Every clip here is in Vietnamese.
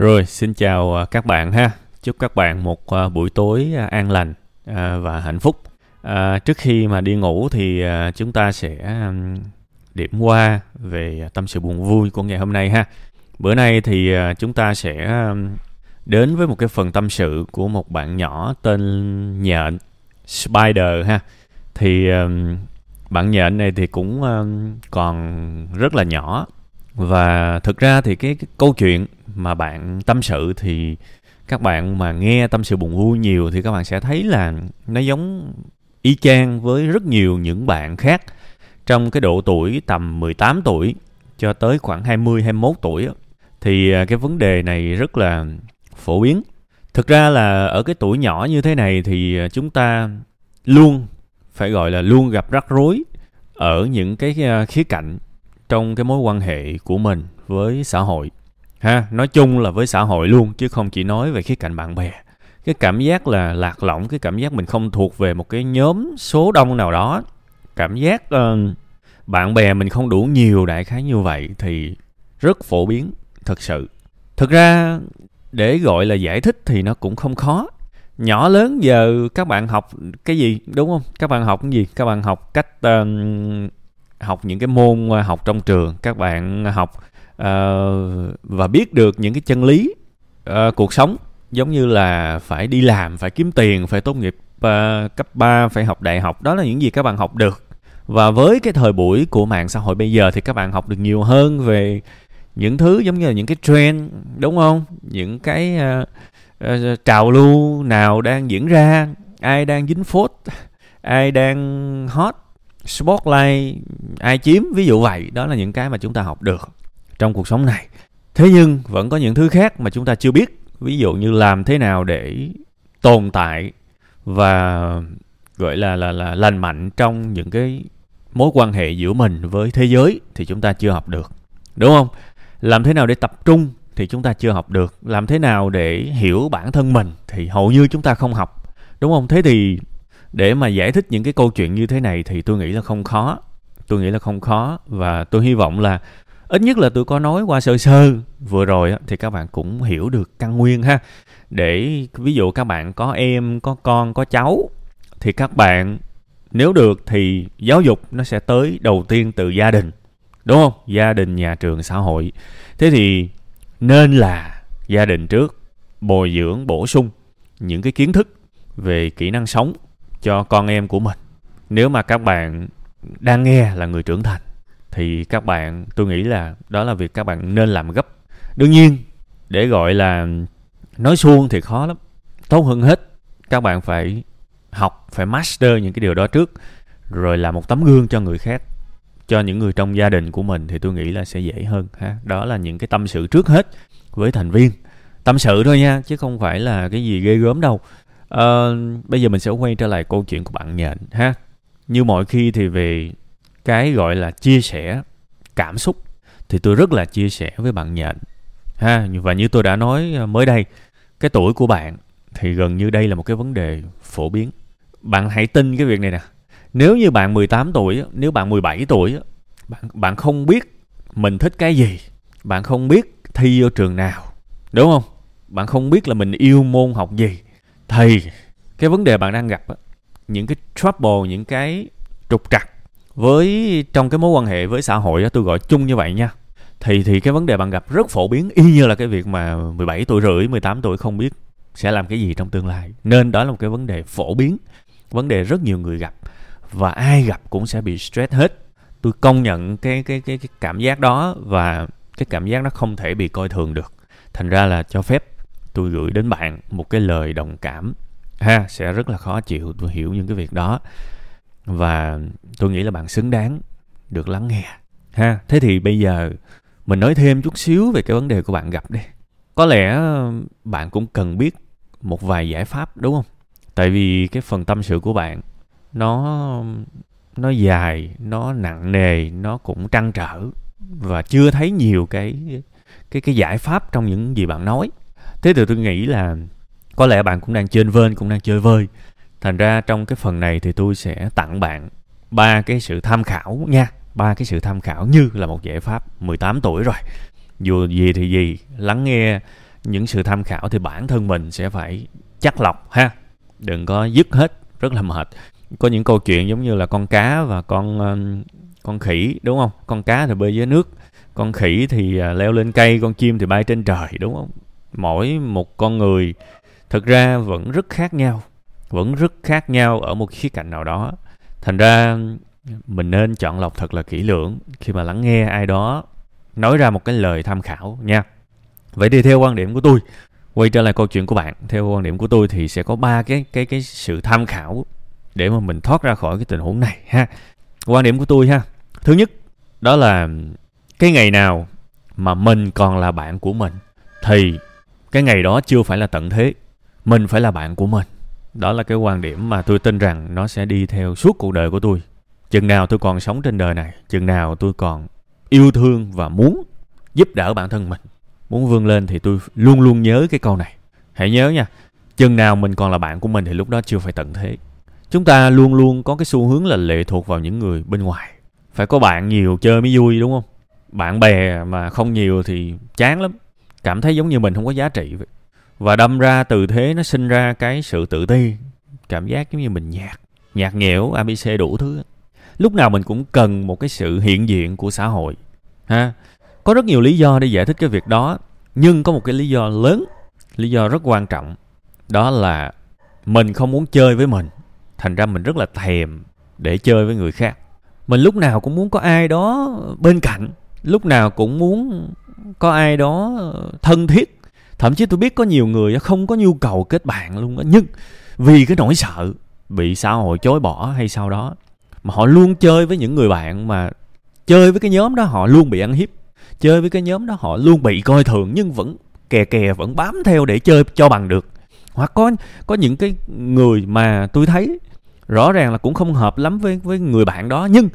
Rồi, xin chào các bạn ha. Chúc các bạn một buổi tối an lành và hạnh phúc. Trước khi mà đi ngủ thì chúng ta sẽ điểm qua về tâm sự buồn vui của ngày hôm nay ha. Bữa nay thì chúng ta sẽ đến với một cái phần tâm sự của một bạn nhỏ tên Nhện Spider ha. Thì bạn Nhện này thì cũng còn rất là nhỏ. Và thực ra thì cái câu chuyện mà bạn tâm sự thì các bạn mà nghe tâm sự buồn vui nhiều thì các bạn sẽ thấy là nó giống y chang với rất nhiều những bạn khác trong cái độ tuổi tầm 18 tuổi cho tới khoảng 20-21 tuổi. Thì cái vấn đề này rất là phổ biến. Thực ra là ở cái tuổi nhỏ như thế này thì chúng ta luôn, phải gọi là luôn gặp rắc rối ở những cái khía cạnh trong cái mối quan hệ của mình với xã hội. Ha, nói chung là với xã hội luôn, chứ không chỉ nói về khía cạnh bạn bè. Cái cảm giác là lạc lõng, cái cảm giác mình không thuộc về một cái nhóm số đông nào đó, cảm giác bạn bè mình không đủ nhiều, đại khái như vậy thì rất phổ biến thật sự. Thực ra để gọi là giải thích thì nó cũng không khó. Nhỏ lớn giờ các bạn học cái gì, đúng không? Các bạn học cái gì? Các bạn học cách học những cái môn học trong trường, các bạn học và biết được những cái chân lý cuộc sống, giống như là phải đi làm, phải kiếm tiền, phải tốt nghiệp cấp 3, phải học đại học. Đó là những gì các bạn học được. Và với cái thời buổi của mạng xã hội bây giờ thì các bạn học được nhiều hơn về những thứ giống như là những cái trend, đúng không? Những cái trào lưu nào đang diễn ra, ai đang dính phốt, ai đang hot, spotlight, ai chiếm, ví dụ vậy. Đó là những cái mà chúng ta học được trong cuộc sống này. Thế nhưng vẫn có những thứ khác mà chúng ta chưa biết. Ví dụ như làm thế nào để tồn tại và gọi là lành mạnh trong những cái mối quan hệ giữa mình với thế giới thì chúng ta chưa học được, đúng không? Làm thế nào để tập trung thì chúng ta chưa học được. Làm thế nào để hiểu bản thân mình thì hầu như chúng ta không học, đúng không? Thế thì để mà giải thích những cái câu chuyện như thế này thì tôi nghĩ là không khó. Tôi nghĩ là không khó và tôi hy vọng là ít nhất là tôi có nói qua sơ sơ vừa rồi thì các bạn cũng hiểu được căn nguyên ha. Để ví dụ các bạn có em, có con, có cháu thì các bạn nếu được thì giáo dục nó sẽ tới đầu tiên từ gia đình, đúng không? Gia đình, nhà trường, xã hội. Thế thì nên là gia đình trước bồi dưỡng, bổ sung những cái kiến thức về kỹ năng sống cho con em của mình. Nếu mà các bạn đang nghe là người trưởng thành thì các bạn, tôi nghĩ là đó là việc các bạn nên làm gấp. Đương nhiên, để gọi là nói suông thì khó lắm. Tốt hơn hết, các bạn phải học, phải master những cái điều đó trước, rồi làm một tấm gương cho người khác, cho những người trong gia đình của mình thì tôi nghĩ là sẽ dễ hơn ha. Đó là những cái tâm sự trước hết với thành viên. Tâm sự thôi nha, chứ không phải là cái gì ghê gớm đâu. Bây giờ mình sẽ quay trở lại câu chuyện của bạn Nhện ha. Như mọi khi thì về cái gọi là chia sẻ cảm xúc thì tôi rất là chia sẻ với bạn Nhện ha. Và như tôi đã nói mới đây, cái tuổi của bạn thì gần như đây là một cái vấn đề phổ biến. Bạn hãy tin cái việc này nè. Nếu như bạn 18 tuổi, nếu bạn 17 tuổi, bạn không biết mình thích cái gì, bạn không biết thi vô trường nào, đúng không? Bạn không biết là mình yêu môn học gì, thì cái vấn đề bạn đang gặp, những cái trouble, những cái trục trặc với trong cái mối quan hệ với xã hội đó, tôi gọi chung như vậy nha, thì cái vấn đề bạn gặp rất phổ biến, y như là cái việc mà 17 tuổi rưỡi, 18 tuổi không biết sẽ làm cái gì trong tương lai. Nên đó là một cái vấn đề phổ biến, vấn đề rất nhiều người gặp và ai gặp cũng sẽ bị stress hết. Tôi công nhận cái cảm giác đó và cái cảm giác nó không thể bị coi thường được. Thành ra là cho phép tôi gửi đến bạn một cái lời đồng cảm ha, sẽ rất là khó chịu, tôi hiểu những cái việc đó. Và tôi nghĩ là bạn xứng đáng được lắng nghe ha. Thế thì bây giờ mình nói thêm chút xíu về cái vấn đề của bạn gặp đi. Có lẽ bạn cũng cần biết một vài giải pháp, đúng không? Tại vì cái phần tâm sự của bạn nó dài, nó nặng nề, nó cũng trăn trở và chưa thấy nhiều cái giải pháp trong những gì bạn nói. Thế thì tôi nghĩ là có lẽ bạn cũng đang chênh vênh, cũng đang chơi vơi. Thành ra trong cái phần này thì tôi sẽ tặng bạn 3 cái sự tham khảo nha. 3 cái sự tham khảo như là một giải pháp. 18 tuổi rồi, dù gì thì gì, lắng nghe những sự tham khảo thì bản thân mình sẽ phải chắt lọc ha, đừng có dứt hết, rất là mệt. Có những câu chuyện giống như là con cá và con khỉ, đúng không? Con cá thì bơi dưới nước, con khỉ thì leo lên cây, con chim thì bay trên trời, đúng không? Mỗi một con người thực ra vẫn rất khác nhau, vẫn rất khác nhau ở một khía cạnh nào đó. Thành ra mình nên chọn lọc thật là kỹ lưỡng khi mà lắng nghe ai đó nói ra một cái lời tham khảo nha. Vậy thì theo quan điểm của tôi, quay trở lại câu chuyện của bạn, theo quan điểm của tôi thì sẽ có 3 cái sự tham khảo để mà mình thoát ra khỏi cái tình huống này ha. Quan điểm của tôi ha. Thứ nhất, đó là cái ngày nào mà mình còn là bạn của mình thì cái ngày đó chưa phải là tận thế, mình phải là bạn của mình. Đó là cái quan điểm mà tôi tin rằng nó sẽ đi theo suốt cuộc đời của tôi. Chừng nào tôi còn sống trên đời này, chừng nào tôi còn yêu thương và muốn giúp đỡ bản thân mình, muốn vươn lên thì tôi luôn luôn nhớ cái câu này. Hãy nhớ nha, chừng nào mình còn là bạn của mình thì lúc đó chưa phải tận thế. Chúng ta luôn luôn có cái xu hướng là lệ thuộc vào những người bên ngoài. Phải có bạn nhiều chơi mới vui, đúng không? Bạn bè mà không nhiều thì chán lắm, cảm thấy giống như mình không có giá trị vậy. Và đâm ra từ thế nó sinh ra cái sự tự ti, cảm giác giống như mình nhạt nhẽo, ABC đủ thứ. Lúc nào mình cũng cần một cái sự hiện diện của xã hội ha. Có rất nhiều lý do để giải thích cái việc đó, nhưng có một cái lý do lớn, lý do rất quan trọng, đó là mình không muốn chơi với mình. Thành ra mình rất là thèm để chơi với người khác. Mình lúc nào cũng muốn có ai đó bên cạnh, lúc nào cũng muốn có ai đó thân thiết. Thậm chí tôi biết có nhiều người không có nhu cầu kết bạn luôn đó, nhưng vì cái nỗi sợ bị xã hội chối bỏ hay sao đó mà họ luôn chơi với những người bạn mà chơi với cái nhóm đó, họ luôn bị ăn hiếp. Chơi với cái nhóm đó họ luôn bị coi thường, nhưng vẫn kè vẫn bám theo để chơi cho bằng được. Hoặc có những cái người mà tôi thấy rõ ràng là cũng không hợp lắm với người bạn đó, nhưng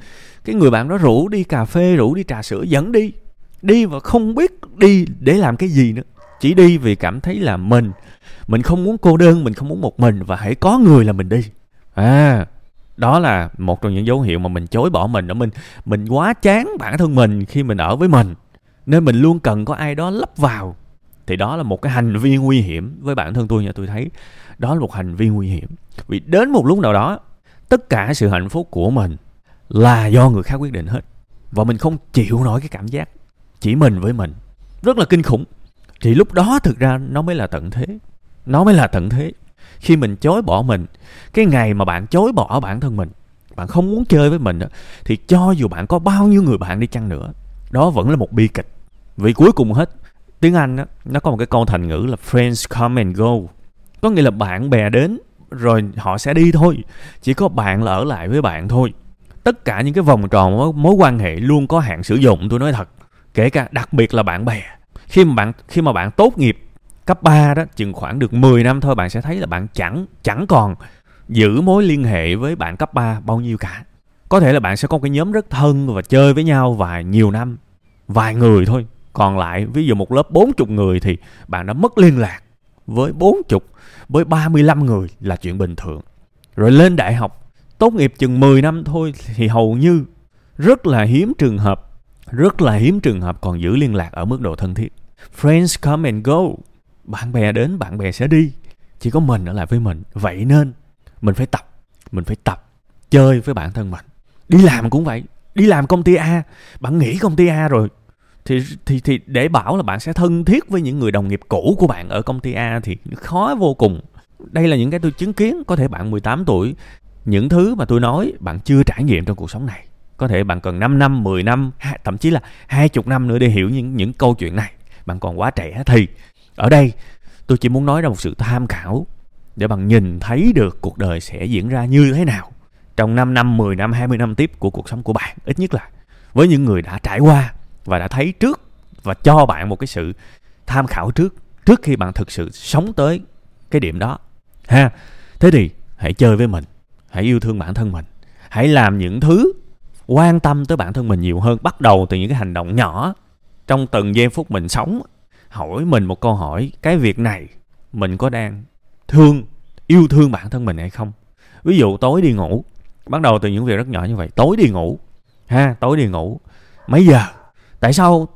cái người bạn đó rủ đi cà phê, rủ đi trà sữa, dẫn đi và không biết đi để làm cái gì nữa. Chỉ đi vì cảm thấy là mình không muốn cô đơn, mình không muốn một mình, và hãy có người là mình đi. Đó là một trong những dấu hiệu mà mình chối bỏ mình. Mình quá chán bản thân mình khi mình ở với mình, nên mình luôn cần có ai đó lấp vào. Thì đó là một cái hành vi nguy hiểm với bản thân tôi nha, tôi thấy. Đó là một hành vi nguy hiểm. Vì đến một lúc nào đó, tất cả sự hạnh phúc của mình là do người khác quyết định hết. Và mình không chịu nổi cái cảm giác chỉ mình với mình. Rất là kinh khủng. Thì lúc đó thực ra nó mới là tận thế. Nó mới là tận thế. Khi mình chối bỏ mình, cái ngày mà bạn chối bỏ bản thân mình, bạn không muốn chơi với mình, thì cho dù bạn có bao nhiêu người bạn đi chăng nữa, đó vẫn là một bi kịch. Vì cuối cùng hết, tiếng Anh đó, nó có một cái câu thành ngữ là friends come and go. Có nghĩa là bạn bè đến rồi họ sẽ đi thôi. Chỉ có bạn là ở lại với bạn thôi. Tất cả những cái vòng tròn mối quan hệ luôn có hạn sử dụng, tôi nói thật. Kể cả đặc biệt là bạn bè. Khi mà bạn tốt nghiệp cấp 3 đó, chừng khoảng được 10 năm thôi, bạn sẽ thấy là bạn chẳng còn giữ mối liên hệ với bạn cấp 3 bao nhiêu cả. Có thể là bạn sẽ có một cái nhóm rất thân và chơi với nhau vài nhiều năm, vài người thôi. Còn lại, ví dụ một lớp 40 người thì bạn đã mất liên lạc với 40, với 35 người là chuyện bình thường. Rồi lên đại học, tốt nghiệp chừng 10 năm thôi thì hầu như rất là hiếm trường hợp còn giữ liên lạc ở mức độ thân thiết. Friends come and go. Bạn bè đến, bạn bè sẽ đi. Chỉ có mình ở lại với mình. Vậy nên mình phải tập chơi với bản thân mình. Đi làm cũng vậy. Đi làm công ty A, bạn nghỉ công ty A rồi thì để bảo là bạn sẽ thân thiết với những người đồng nghiệp cũ của bạn ở công ty A thì khó vô cùng. Đây là những cái tôi chứng kiến. Có thể bạn 18 tuổi, những thứ mà tôi nói bạn chưa trải nghiệm trong cuộc sống này. Có thể bạn cần 5 năm, 10 năm, thậm chí là 20 năm nữa để hiểu những câu chuyện này. Bạn còn quá trẻ thì ở đây tôi chỉ muốn nói ra một sự tham khảo để bạn nhìn thấy được cuộc đời sẽ diễn ra như thế nào trong 5 năm, 10 năm, 20 năm tiếp của cuộc sống của bạn. Ít nhất là với những người đã trải qua và đã thấy trước và cho bạn một cái sự tham khảo trước khi bạn thực sự sống tới cái điểm đó ha. Thế thì hãy chơi với mình, hãy yêu thương bản thân mình, hãy làm những thứ quan tâm tới bản thân mình nhiều hơn, bắt đầu từ những cái hành động nhỏ trong từng giây phút mình sống. Hỏi mình một câu hỏi, cái việc này mình có đang yêu thương bản thân mình hay không? Ví dụ tối đi ngủ, bắt đầu từ những việc rất nhỏ như vậy. Tối đi ngủ, mấy giờ? Tại sao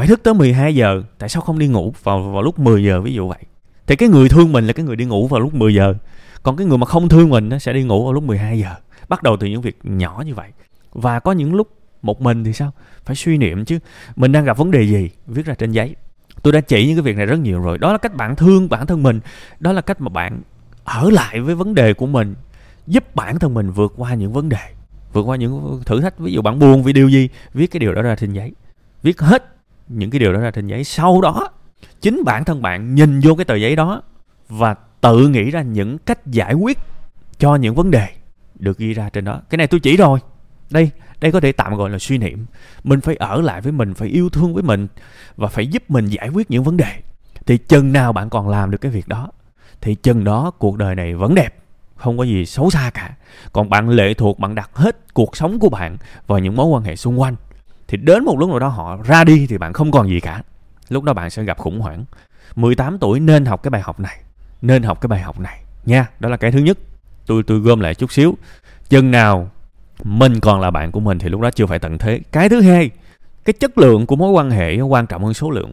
phải thức tới 12 giờ, tại sao không đi ngủ vào lúc 10 giờ ví dụ vậy. Thì cái người thương mình là cái người đi ngủ vào lúc 10 giờ, còn cái người mà không thương mình nó sẽ đi ngủ vào lúc 12 giờ. Bắt đầu từ những việc nhỏ như vậy. Và có những lúc một mình thì sao? Phải suy niệm chứ. Mình đang gặp vấn đề gì? Viết ra trên giấy. Tôi đã chỉ những cái việc này rất nhiều rồi. Đó là cách bạn thương bản thân mình. Đó là cách mà bạn ở lại với vấn đề của mình, giúp bản thân mình vượt qua những vấn đề, vượt qua những thử thách. Ví dụ bạn buồn vì điều gì, viết cái điều đó ra trên giấy. Viết hết những cái điều đó ra trên giấy. Sau đó, chính bản thân bạn nhìn vô cái tờ giấy đó và tự nghĩ ra những cách giải quyết cho những vấn đề được ghi ra trên đó. Cái này tôi chỉ rồi. Đây có thể tạm gọi là suy niệm. Mình phải ở lại với mình, phải yêu thương với mình và phải giúp mình giải quyết những vấn đề. Thì chừng nào bạn còn làm được cái việc đó thì chừng đó cuộc đời này vẫn đẹp, không có gì xấu xa cả. Còn bạn lệ thuộc, bạn đặt hết cuộc sống của bạn vào những mối quan hệ xung quanh thì đến một lúc nào đó họ ra đi thì bạn không còn gì cả. Lúc đó bạn sẽ gặp khủng hoảng. 18 tuổi nên học cái bài học này, nên học cái bài học này nha. Đó là cái thứ nhất. Tôi gom lại chút xíu. Chừng nào mình còn là bạn của mình thì lúc đó chưa phải tận thế. Cái thứ hai, cái chất lượng của mối quan hệ quan trọng hơn số lượng.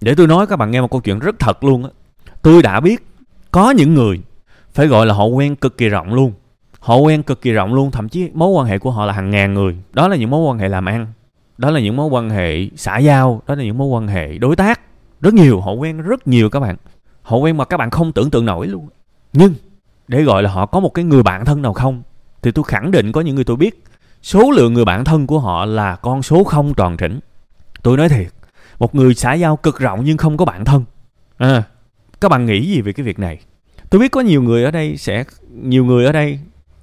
Để tôi nói các bạn nghe một câu chuyện rất thật luôn á. Tôi đã biết có những người phải gọi là họ quen cực kỳ rộng luôn. Họ quen cực kỳ rộng luôn, thậm chí mối quan hệ của họ là hàng ngàn người. Đó là những mối quan hệ làm ăn, đó là những mối quan hệ xã giao, đó là những mối quan hệ đối tác. Rất nhiều, họ quen rất nhiều các bạn. Họ quen mà các bạn không tưởng tượng nổi luôn. Nhưng để gọi là họ có một cái người bạn thân nào không thì tôi khẳng định có những người tôi biết, số lượng người bạn thân của họ là con số không tròn trĩnh. Tôi nói thiệt, một người xã giao cực rộng nhưng không có bạn thân. Các bạn nghĩ gì về cái việc này? Tôi biết có nhiều người ở đây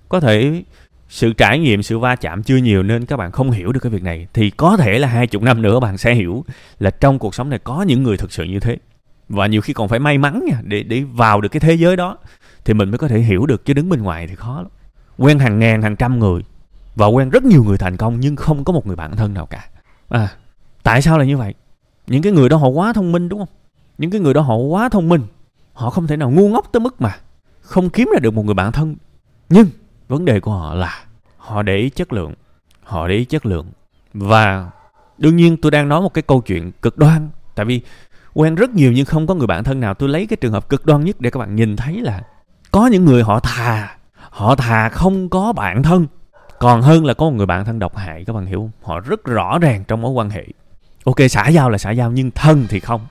có thể sự trải nghiệm, sự va chạm chưa nhiều nên các bạn không hiểu được cái việc này. Thì có thể là 20 năm nữa bạn sẽ hiểu là trong cuộc sống này có những người thực sự như thế. Và nhiều khi còn phải may mắn nha, để vào được cái thế giới đó thì mình mới có thể hiểu được, chứ đứng bên ngoài thì khó lắm. Quen hàng ngàn, hàng trăm người và quen rất nhiều người thành công nhưng không có một người bạn thân nào cả. Tại sao là như vậy? Những cái người đó họ quá thông minh đúng không? Những cái người đó họ quá thông minh. Họ không thể nào ngu ngốc tới mức mà không kiếm ra được một người bạn thân. Nhưng vấn đề của họ là họ để ý chất lượng. Họ để ý chất lượng. Và đương nhiên tôi đang nói một cái câu chuyện cực đoan. Tại vì quen rất nhiều nhưng không có người bạn thân nào. Tôi lấy cái trường hợp cực đoan nhất để các bạn nhìn thấy là có những người họ thà không có bạn thân còn hơn là có một người bạn thân độc hại. Các bạn hiểu không? Họ rất rõ ràng trong mối quan hệ. Ok, xã giao là xã giao nhưng thân thì không.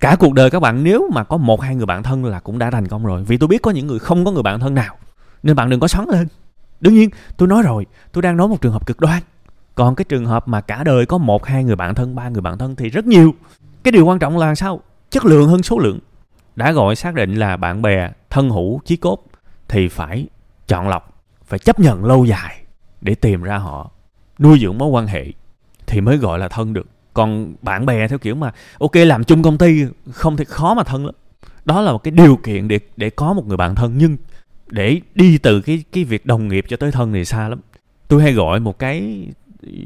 Cả cuộc đời các bạn nếu mà có 1-2 người bạn thân là cũng đã thành công rồi. Vì tôi biết có những người không có người bạn thân nào. Nên bạn đừng có xoắn lên. Đương nhiên, tôi nói rồi, tôi đang nói một trường hợp cực đoan. Còn cái trường hợp mà cả đời có 1-2 người bạn thân, 3 người bạn thân thì rất nhiều. Cái điều quan trọng là sao? Chất lượng hơn số lượng. Đã gọi xác định là bạn bè, thân hữu, chí cốt thì phải chọn lọc, phải chấp nhận lâu dài để tìm ra họ, nuôi dưỡng mối quan hệ thì mới gọi là thân được. Còn bạn bè theo kiểu mà ok làm chung công ty không thì khó mà thân lắm. Đó là một cái điều kiện để có một người bạn thân, nhưng để đi từ cái việc đồng nghiệp cho tới thân thì xa lắm. Tôi hay gọi một cái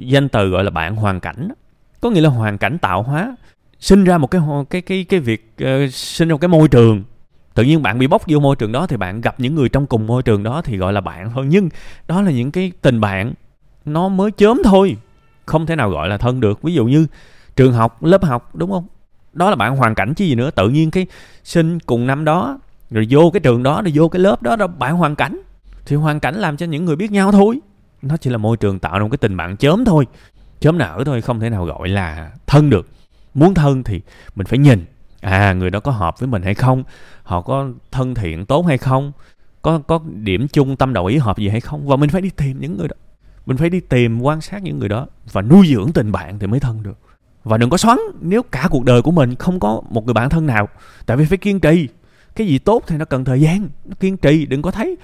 danh từ gọi là bạn hoàn cảnh. Có nghĩa là hoàn cảnh tạo hóa, sinh ra một cái việc sinh ra một cái môi trường. Tự nhiên bạn bị bóc vô môi trường đó thì bạn gặp những người trong cùng môi trường đó thì gọi là bạn thôi. Nhưng đó là những cái tình bạn nó mới chớm thôi, không thể nào gọi là thân được. Ví dụ như trường học, lớp học đúng không? Đó là bạn hoàn cảnh chứ gì nữa. Tự nhiên cái sinh cùng năm đó, rồi vô cái trường đó, rồi vô cái lớp đó, rồi bạn hoàn cảnh. Thì hoàn cảnh làm cho những người biết nhau thôi. Nó chỉ là môi trường tạo ra một cái tình bạn chớm thôi, chớm nở thôi, không thể nào gọi là thân được. Muốn thân thì mình phải nhìn người đó có hợp với mình hay không, họ có thân thiện tốt hay không, có điểm chung tâm đầu ý hợp gì hay không. Và mình phải đi tìm những người đó, mình phải đi tìm quan sát những người đó và nuôi dưỡng tình bạn thì mới thân được. Và đừng có xoắn nếu cả cuộc đời của mình không có một người bạn thân nào, tại vì phải kiên trì. Cái gì tốt thì nó cần thời gian, nó kiên trì. Đừng có thấy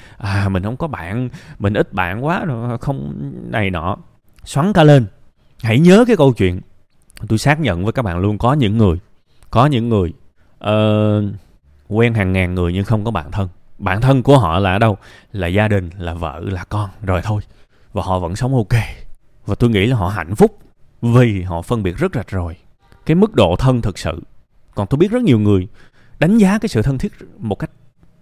mình không có bạn, mình ít bạn quá rồi không này nọ, xoắn cả lên. Hãy nhớ cái câu chuyện tôi xác nhận với các bạn luôn, có những người quen hàng ngàn người nhưng không có bạn thân. Bạn thân của họ là ở đâu? Là gia đình, là vợ, là con rồi thôi. Và họ vẫn sống ok. Và tôi nghĩ là họ hạnh phúc vì họ phân biệt rất rạch rồi cái mức độ thân thực sự. Còn tôi biết rất nhiều người đánh giá cái sự thân thiết một cách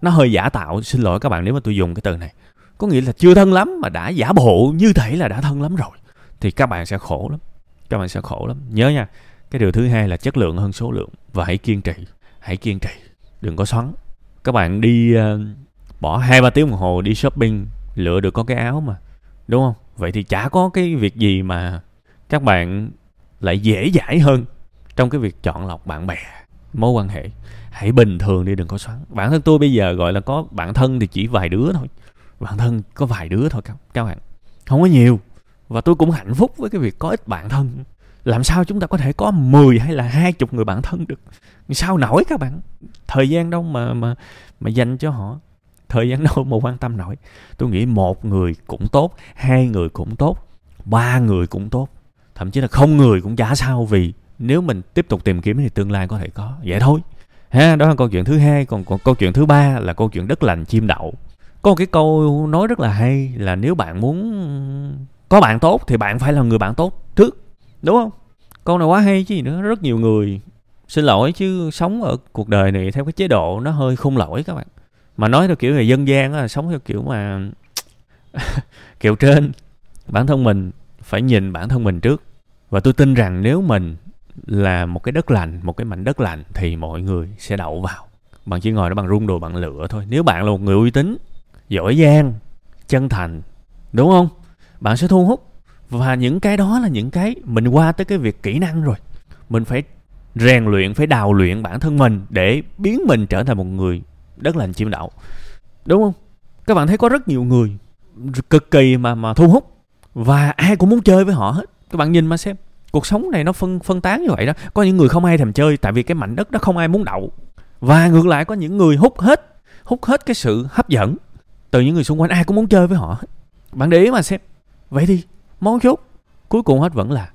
nó hơi giả tạo. Xin lỗi các bạn nếu mà tôi dùng cái từ này. Có nghĩa là chưa thân lắm mà đã giả bộ như thể là đã thân lắm rồi. Thì các bạn sẽ khổ lắm. Nhớ nha, Cái điều thứ hai là chất lượng hơn số lượng. Và hãy kiên trì. Hãy kiên trì. Đừng có xoắn. Các bạn đi bỏ 2-3 tiếng đồng hồ đi shopping, lựa được có cái áo mà, đúng không? Vậy thì chả có cái việc gì mà các bạn lại dễ dãi hơn trong cái việc chọn lọc bạn bè, mối quan hệ. Hãy bình thường đi, đừng có xoắn. Bản thân tôi bây giờ gọi là có bạn thân thì chỉ vài đứa thôi. Bạn thân có vài đứa thôi các bạn. Không có nhiều. Và tôi cũng hạnh phúc với cái việc có ít bạn thân. Làm sao chúng ta có thể có 10 hay là 20 người bạn thân được? Sao nổi các bạn? Thời gian đâu mà dành cho họ. Thời gian đâu mà quan tâm nổi. Tôi nghĩ 1 người cũng tốt, 2 người cũng tốt, 3 người cũng tốt. Thậm chí là 0 người cũng chả sao, vì nếu mình tiếp tục tìm kiếm thì tương lai có thể có. Vậy thôi. Ha, đó là câu chuyện thứ hai. Còn câu chuyện thứ ba là câu chuyện đất lành chim đậu. Có một cái câu nói rất là hay là nếu bạn muốn có bạn tốt thì bạn phải là người bạn tốt trước. Đúng không? Câu này quá hay chứ gì nữa. Rất nhiều người, xin lỗi chứ, sống ở cuộc đời này theo cái chế độ nó hơi khôn lỗi các bạn. Mà nói theo kiểu là dân gian đó, là sống theo kiểu mà kiểu trên. Bản thân mình phải nhìn bản thân mình trước. Và tôi tin rằng nếu mình là một cái đất lành, một cái mảnh đất lành thì mọi người sẽ đậu vào. Bạn chỉ ngồi đó, bạn rung đùi, bạn lựa thôi. Nếu bạn là một người uy tín, giỏi giang, chân thành, đúng không? Bạn sẽ thu hút. Và những cái đó là những cái mình qua tới cái việc kỹ năng rồi. Mình phải rèn luyện, phải đào luyện bản thân mình để biến mình trở thành một người đất lành chim đậu. Đúng không? Các bạn thấy có rất nhiều người cực kỳ mà thu hút. Và ai cũng muốn chơi với họ hết. Các bạn nhìn mà xem. Cuộc sống này nó phân tán như vậy đó. Có những người không ai thèm chơi tại vì cái mảnh đất đó không ai muốn đậu. Và ngược lại có những người hút hết cái sự hấp dẫn từ những người xung quanh, ai cũng muốn chơi với họ hết. Bạn để ý mà xem. Vậy thì món chốt cuối cùng hết vẫn là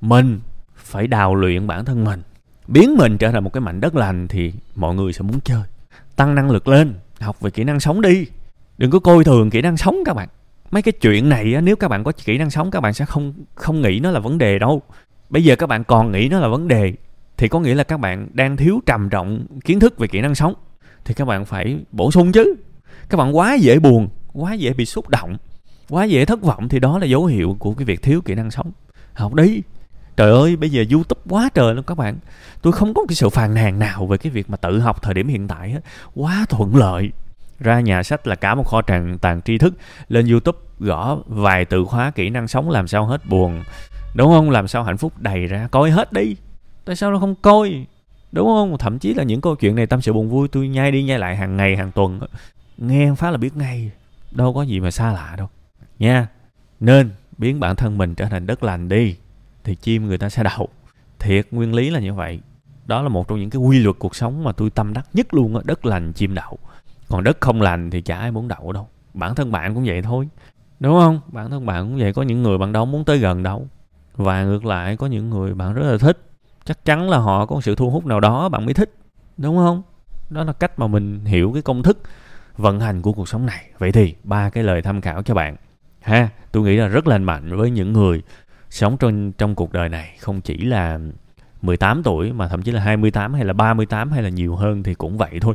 mình phải đào luyện bản thân mình, biến mình trở thành một cái mảnh đất lành thì mọi người sẽ muốn chơi. Tăng năng lực lên, học về kỹ năng sống đi. Đừng có coi thường kỹ năng sống các bạn. Mấy cái chuyện này á, nếu các bạn có kỹ năng sống các bạn sẽ không nghĩ nó là vấn đề đâu. Bây giờ các bạn còn nghĩ nó là vấn đề thì có nghĩa là các bạn đang thiếu trầm trọng kiến thức về kỹ năng sống, thì các bạn phải bổ sung chứ. Các bạn quá dễ buồn, quá dễ bị xúc động, quá dễ thất vọng thì đó là dấu hiệu của cái việc thiếu kỹ năng sống. Học đi. Trời ơi, bây giờ YouTube quá trời luôn các bạn. Tôi không có cái sự phàn nàn nào về cái việc mà tự học thời điểm hiện tại hết. Quá thuận lợi. Ra nhà sách là cả một kho tàng tri thức. Lên YouTube gõ vài từ khóa kỹ năng sống làm sao hết buồn, đúng không? Làm sao hạnh phúc đầy ra. Coi hết đi. Tại sao nó không coi? Đúng không? Thậm chí là những câu chuyện này tâm sự buồn vui tôi nhai đi nhai lại hàng ngày hàng tuần. Nghe phát là biết ngay. Đâu có gì mà xa lạ đâu. Nha. Nên biến bản thân mình trở thành đất lành đi thì chim người ta sẽ đậu. Thiệt, nguyên lý là như vậy. Đó là một trong những cái quy luật cuộc sống mà tôi tâm đắc nhất luôn á. Đất lành chim đậu. Còn đất không lành thì chả ai muốn đậu đâu. Bản thân bạn cũng vậy thôi, đúng không? Bản thân bạn cũng vậy. Có những người bạn đâu muốn tới gần đâu. Và ngược lại có những người bạn rất là thích. Chắc chắn là họ có sự thu hút nào đó bạn mới thích, đúng không? Đó là cách mà mình hiểu cái công thức vận hành của cuộc sống này. Vậy thì 3 cái lời tham khảo cho bạn. Ha, tôi nghĩ là rất lành mạnh với những người sống trong cuộc đời này, không chỉ là 18 tuổi mà thậm chí là 28 hay là 38 hay là nhiều hơn thì cũng vậy thôi.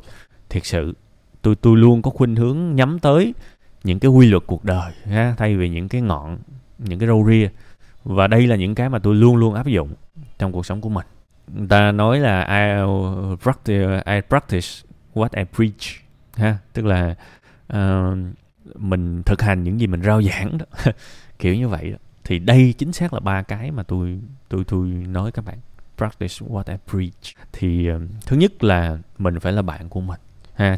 Thiệt sự, tôi luôn có khuynh hướng nhắm tới những cái quy luật cuộc đời ha, thay vì những cái ngọn, những cái râu ria. Và đây là những cái mà tôi luôn luôn áp dụng trong cuộc sống của mình. Người ta nói là I practice what I preach. Ha, tức là mình thực hành những gì mình rao giảng đó. Kiểu như vậy đó. Thì đây chính xác là 3 cái mà tôi nói các bạn. Practice what I preach. Thì thứ nhất là mình phải là bạn của mình ha.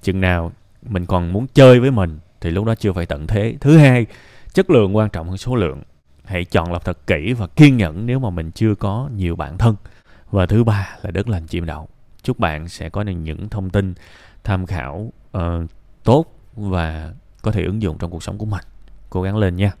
Chừng nào mình còn muốn chơi với mình thì lúc đó chưa phải tận thế. Thứ hai, chất lượng quan trọng hơn số lượng. Hãy chọn lọc thật kỹ và kiên nhẫn nếu mà mình chưa có nhiều bạn thân. Và thứ ba là đất lành chim đậu. Chúc bạn sẽ có được những thông tin tham khảo tốt và có thể ứng dụng trong cuộc sống của mình. Cố gắng lên nha.